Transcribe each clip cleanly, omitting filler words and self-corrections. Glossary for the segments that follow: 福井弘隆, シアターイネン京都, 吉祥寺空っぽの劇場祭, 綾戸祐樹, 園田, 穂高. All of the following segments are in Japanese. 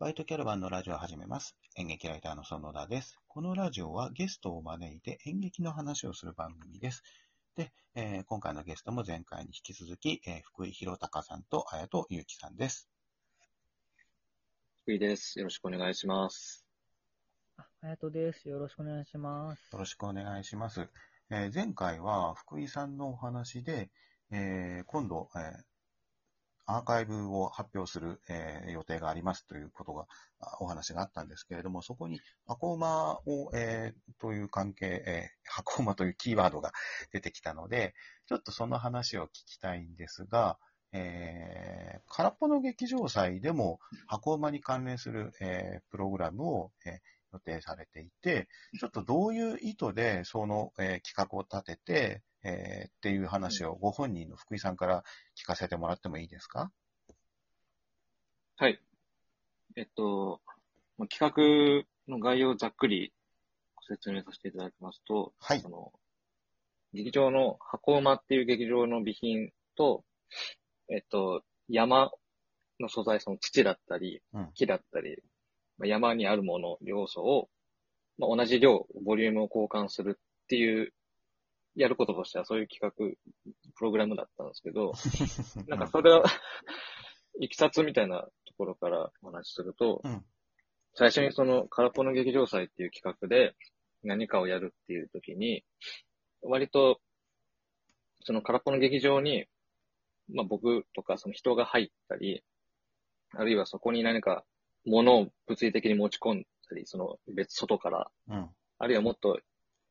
バイトキャラバンのラジオを始めます。演劇ライターの園田です。このラジオはゲストを招いて演劇の話をする番組です。で、今回のゲストも前回に引き続き、福井弘隆さんと綾戸祐樹さんです。福井です。よろしくお願いします。綾戸です。よろしくお願いします。よろしくお願いします。前回は福井さんのお話で、今度、アーカイブを発表する、予定がありますということが、お話があったんですけれども、そこに箱馬を、という関係、箱馬というキーワードが出てきたので、ちょっとその話を聞きたいんですが、空っぽの劇場祭でも箱馬に関連する、プログラムを、予定されていて、ちょっとどういう意図でその、企画を立てて、っていう話をご本人の福井さんから聞かせてもらってもいいですか？はい。企画の概要をざっくりご説明させていただきますと、はい、劇場の箱馬っていう劇場の備品と、山の素材、その土だったり、木だったり、山にあるもの、要素を、同じ量、ボリュームを交換するっていう、やることとしてはそういう企画、プログラムだったんですけど、なんかそれを、いきさつみたいなところからお話しすると、最初にその空っぽの劇場祭っていう企画で何かをやるっていう時に、割と、その空っぽの劇場に、僕とかその人が入ったり、あるいはそこに何か物を物理的に持ち込んだり、その別外から、あるいはもっと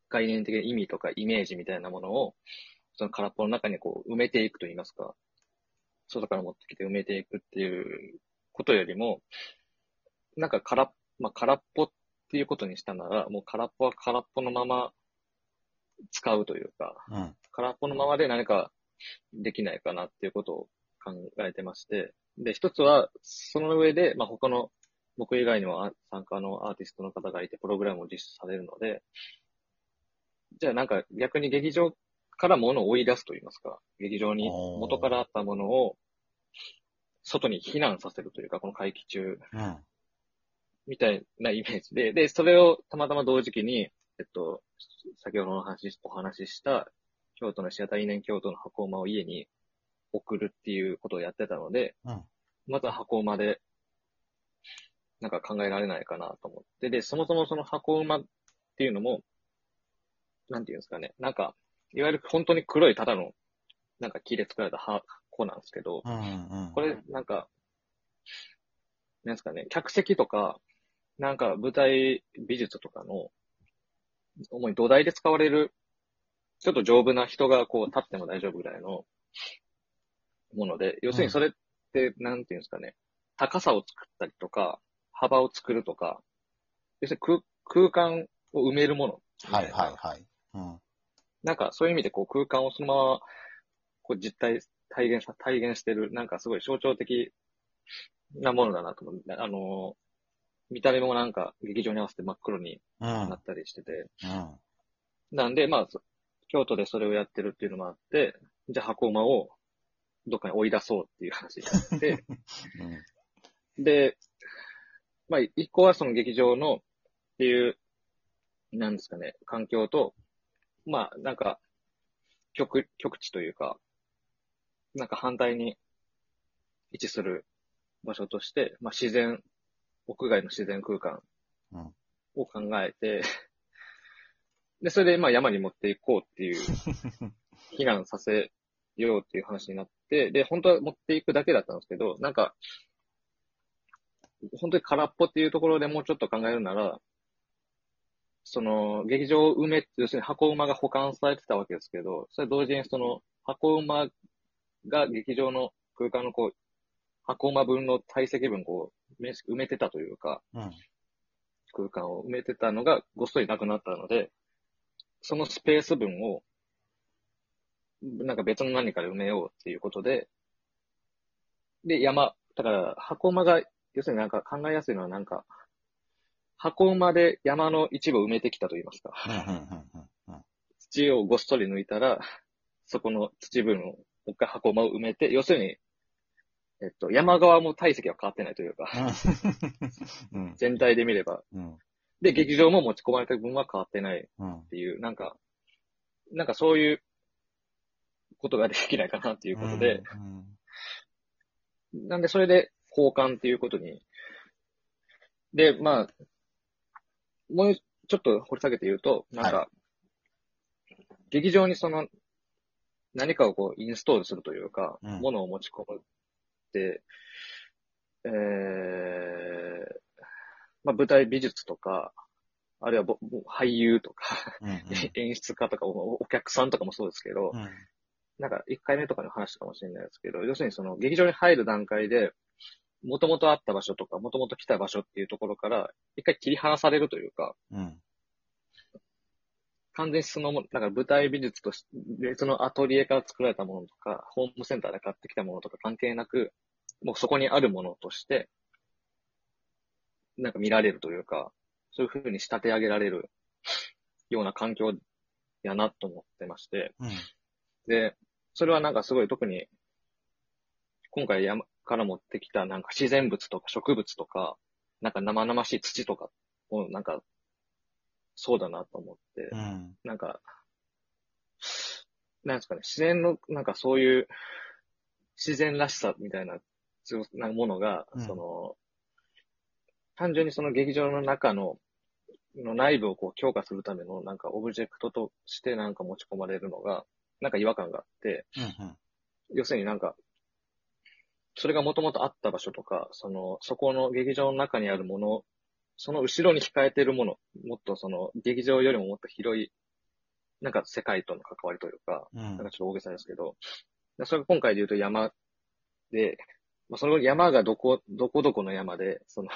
概念的な意味とかイメージみたいなものを、その空っぽの中にこう埋めていくといいますか、外から持ってきて埋めていくっていうことよりも、なんか空っぽっていうことにしたなら、もう空っぽは空っぽのまま使うというか、空っぽのままで何かできないかなっていうことを考えてまして、で、一つは、その上で、他の、僕以外にも参加のアーティストの方がいて、プログラムを実施されるので、じゃあなんか逆に劇場から物を追い出すといいますか、劇場に元からあったものを外に避難させるというか、この会期中、みたいなイメージで、で、それをたまたま同時期に、先ほどのお話しした、京都のシアターイネン京都の箱馬を家に送るっていうことをやってたので、まずは箱馬で、なんか考えられないかなと思って、で、そもそもその箱馬っていうのも、なんていうんですかね。なんか、いわゆる本当に黒いただの、なんか木で作られた箱なんですけど、これなんか、なんですかね、客席とか、なんか舞台美術とかの、主に土台で使われる、ちょっと丈夫な人がこう立っても大丈夫ぐらいのもので、要するにそれって、なんていうんですかね、高さを作ったりとか、幅を作るとか、要するに空間を埋めるもの。なんかそういう意味でこう空間をそのままこう体現してる、なんかすごい象徴的なものだなと思う。見た目もなんか劇場に合わせて真っ黒になったりしてて。なんで京都でそれをやってるっていうのもあって、じゃあ箱馬をどっかに追い出そうっていう話になって、で、一個はその劇場のっていう、なんですかね、環境と、なんか、極地というか、なんか反対に位置する場所として、自然、屋外の自然空間を考えて、で、それで山に持っていこうっていう、避難させようっていう話になって、で、本当は持っていくだけだったんですけど、なんか、本当に空っぽっていうところでもうちょっと考えるなら、その劇場を要するに箱馬が保管されてたわけですけど、それ同時にその箱馬が劇場の空間のこう、箱馬分の体積分こう、埋めてたというか、空間を埋めてたのがごっそりなくなったので、そのスペース分を、なんか別の何かで埋めようっていうことで、で、だから箱馬が、要するになんか考えやすいのはなんか、箱馬で山の一部を埋めてきたと言いますか。土をごっそり抜いたら、そこの土分をもう一回箱馬を埋めて、要するに、山側も体積は変わってないというか、うん、全体で見れば、うん、で劇場も持ち込まれた分は変わってないっていう、うん、なんかそういうことができないかなっていうことで、うんうん、なんでそれで交換っていうことに、でまあもうちょっと掘り下げて言うと、なんか、はい、劇場にその何かをこうインストールするというか、うん、物を持ち込むって、まあ舞台美術とか、あるいは俳優とか、うんうん、演出家とかお客さんとかもそうですけど、うん、なんか1回目とかの話かもしれないですけど、要するにその劇場に入る段階で、もともとあった場所とか、もともと来た場所っていうところから、一回切り離されるというか、うん、完全にその、だから舞台美術として、別のアトリエから作られたものとか、ホームセンターで買ってきたものとか関係なく、もうそこにあるものとして、なんか見られるというか、そういう風に仕立て上げられるような環境やなと思ってまして、うん、で、それはなんかすごい特に、今回から持ってきたなんか自然物とか植物とか、なんか生々しい土とかもなんか、そうだなと思って、うん、なんか、なんですかね、自然のなんかそういう自然らしさみたいなものが、うん、その、単純にその劇場の中の内部をこう強化するためのなんかオブジェクトとしてなんか持ち込まれるのが、なんか違和感があって、うんうん、要するになんか、それがもともとあった場所とか、そこの劇場の中にあるもの、その後ろに控えているもの、もっとその劇場よりももっと広い、なんか世界との関わりというか、うん、なんかちょっと大げさですけど、それが今回で言うと山で、まあ、その山がどこの山で、その、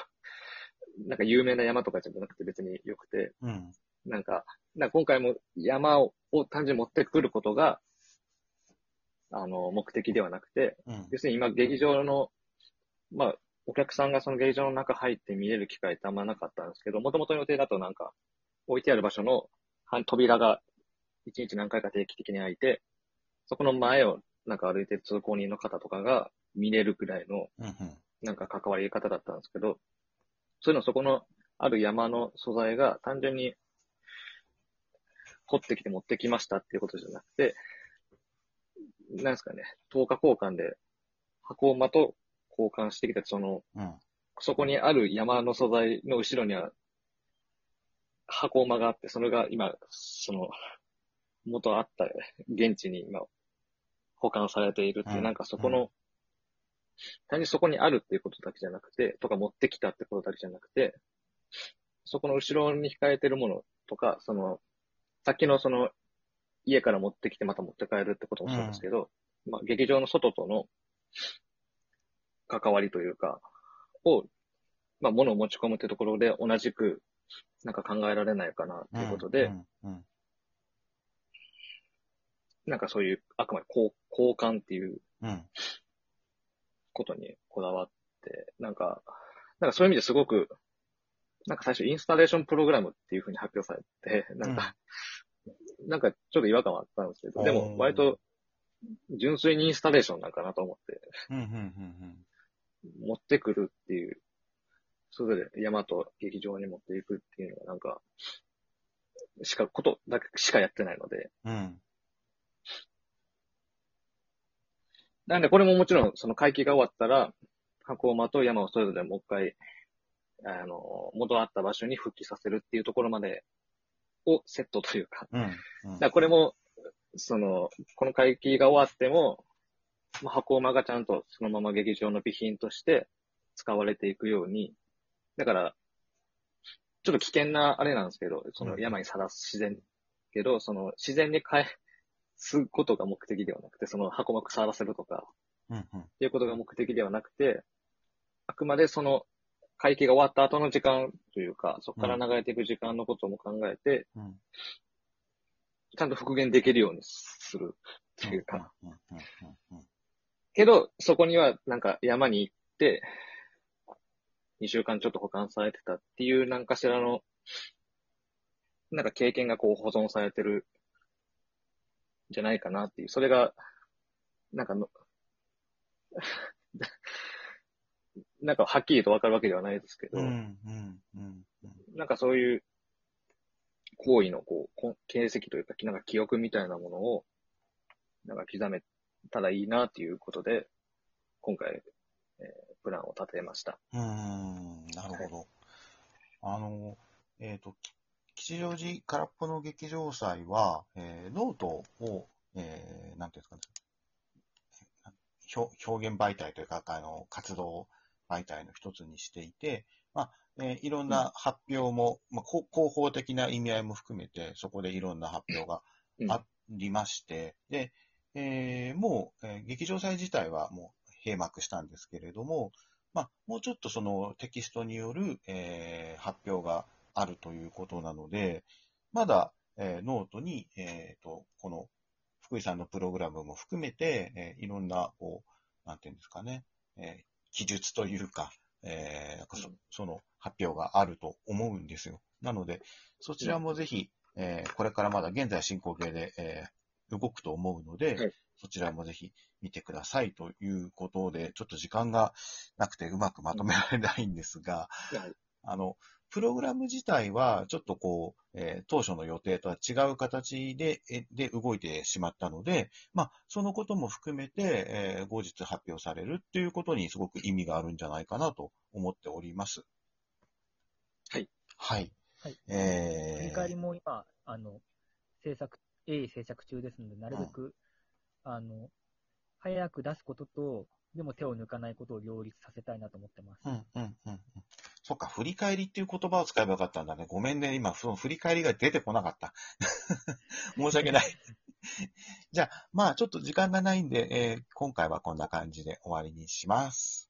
なんか有名な山とかじゃなくて別に良くて、うん、なんか今回も山を単純に持ってくることが、目的ではなくて、うん、要するに今劇場の、まあ、お客さんがその劇場の中入って見れる機会ってあんまなかったんですけど、もともとの予定だとなんか、置いてある場所の扉が一日何回か定期的に開いて、そこの前をなんか歩いてる通行人の方とかが見れるくらいの、なんか関わり方だったんですけど、そういうのそこのある山の素材が単純に掘ってきて持ってきましたっていうことじゃなくて、なんですかね、等価交換で箱馬と交換してきた、うん、そこにある山の素材の後ろには箱馬があって、それが今、その、元あった現地に今、保管されているっていう、うん、なんかそこの、うん、単にそこにあるっていうことだけじゃなくて、とか持ってきたってことだけじゃなくて、そこの後ろに控えてるものとか、その、さっきのその、家から持ってきてまた持って帰るってこともそうですけど、うん、まあ劇場の外との関わりというか、を、まあ物を持ち込むってところで同じくなんか考えられないかなということで、うんうんうん、なんかそういうあくまで交換っていうことにこだわって、なんかそういう意味ですごく、なんか最初インスタレーションプログラムっていうふうに発表されて、なんかちょっと違和感はあったんですけど、でも割と純粋にインスタレーションなんかなと思って、うんうんうんうん、持ってくるっていう、それぞれ山と劇場に持っていくっていうのがなんか、ことだけしかやってないので、うん、なんでこれももちろんその会期が終わったら、箱馬と山をそれぞれもう一回、元あった場所に復帰させるっていうところまで、をセットというか、うんうん、だこれもそのこの会期が終わっても、まあ、箱馬がちゃんとそのまま劇場の備品として使われていくように、だからちょっと危険なあれなんですけど、その山にさらす自然けど、その自然に返すことが目的ではなくて、その箱馬腐らせるとか、うんうん、っていうことが目的ではなくて、あくまでその会期が終わった後の時間というか、そこから流れていく時間のことも考えて、うん、ちゃんと復元できるようにするっていうか、うんうんうんうん、けどそこにはなんか山に行って2週間ちょっと保管されてたっていう何かしらのなんか経験がこう保存されてるんじゃないかなっていう、それがなんかのなんかはっきりと分かるわけではないですけど、なんかそういう行為のこう形跡というか、なんか記憶みたいなものをなんか刻めたらいいなということで、今回、プランを立てました。なるほど。はい、吉祥寺空っぽの劇場祭は、ノートを、なんていうんですかね、表現媒体というか、活動媒体の一つにしていて、いろんな発表も、広報的な意味合いも含めて、そこでいろんな発表がありまして、で、もう、劇場祭自体はもう閉幕したんですけれども、もうちょっとそのテキストによる、発表があるということなので、まだ、ノートに、この福井さんのプログラムも含めて、いろんな、なんていうんですかね、記述というか、その発表があると思うんですよ。なので、そちらもぜひ、これからまだ現在進行形で、動くと思うので、そちらもぜひ見てくださいということで、ちょっと時間がなくてうまくまとめられないんですが、プログラム自体はちょっと当初の予定とは違う形で動いてしまったので、そのことも含めて、後日発表されるっていうことにすごく意味があるんじゃないかなと思っております。振り返りも今、制作中ですので、なるべく、早く出すことと、でも手を抜かないことを両立させたいなと思ってます。そっか、振り返りっていう言葉を使えばよかったんだね。ごめんね、今、その振り返りが出てこなかった。申し訳ない。じゃあ、ちょっと時間がないんで、今回はこんな感じで終わりにします。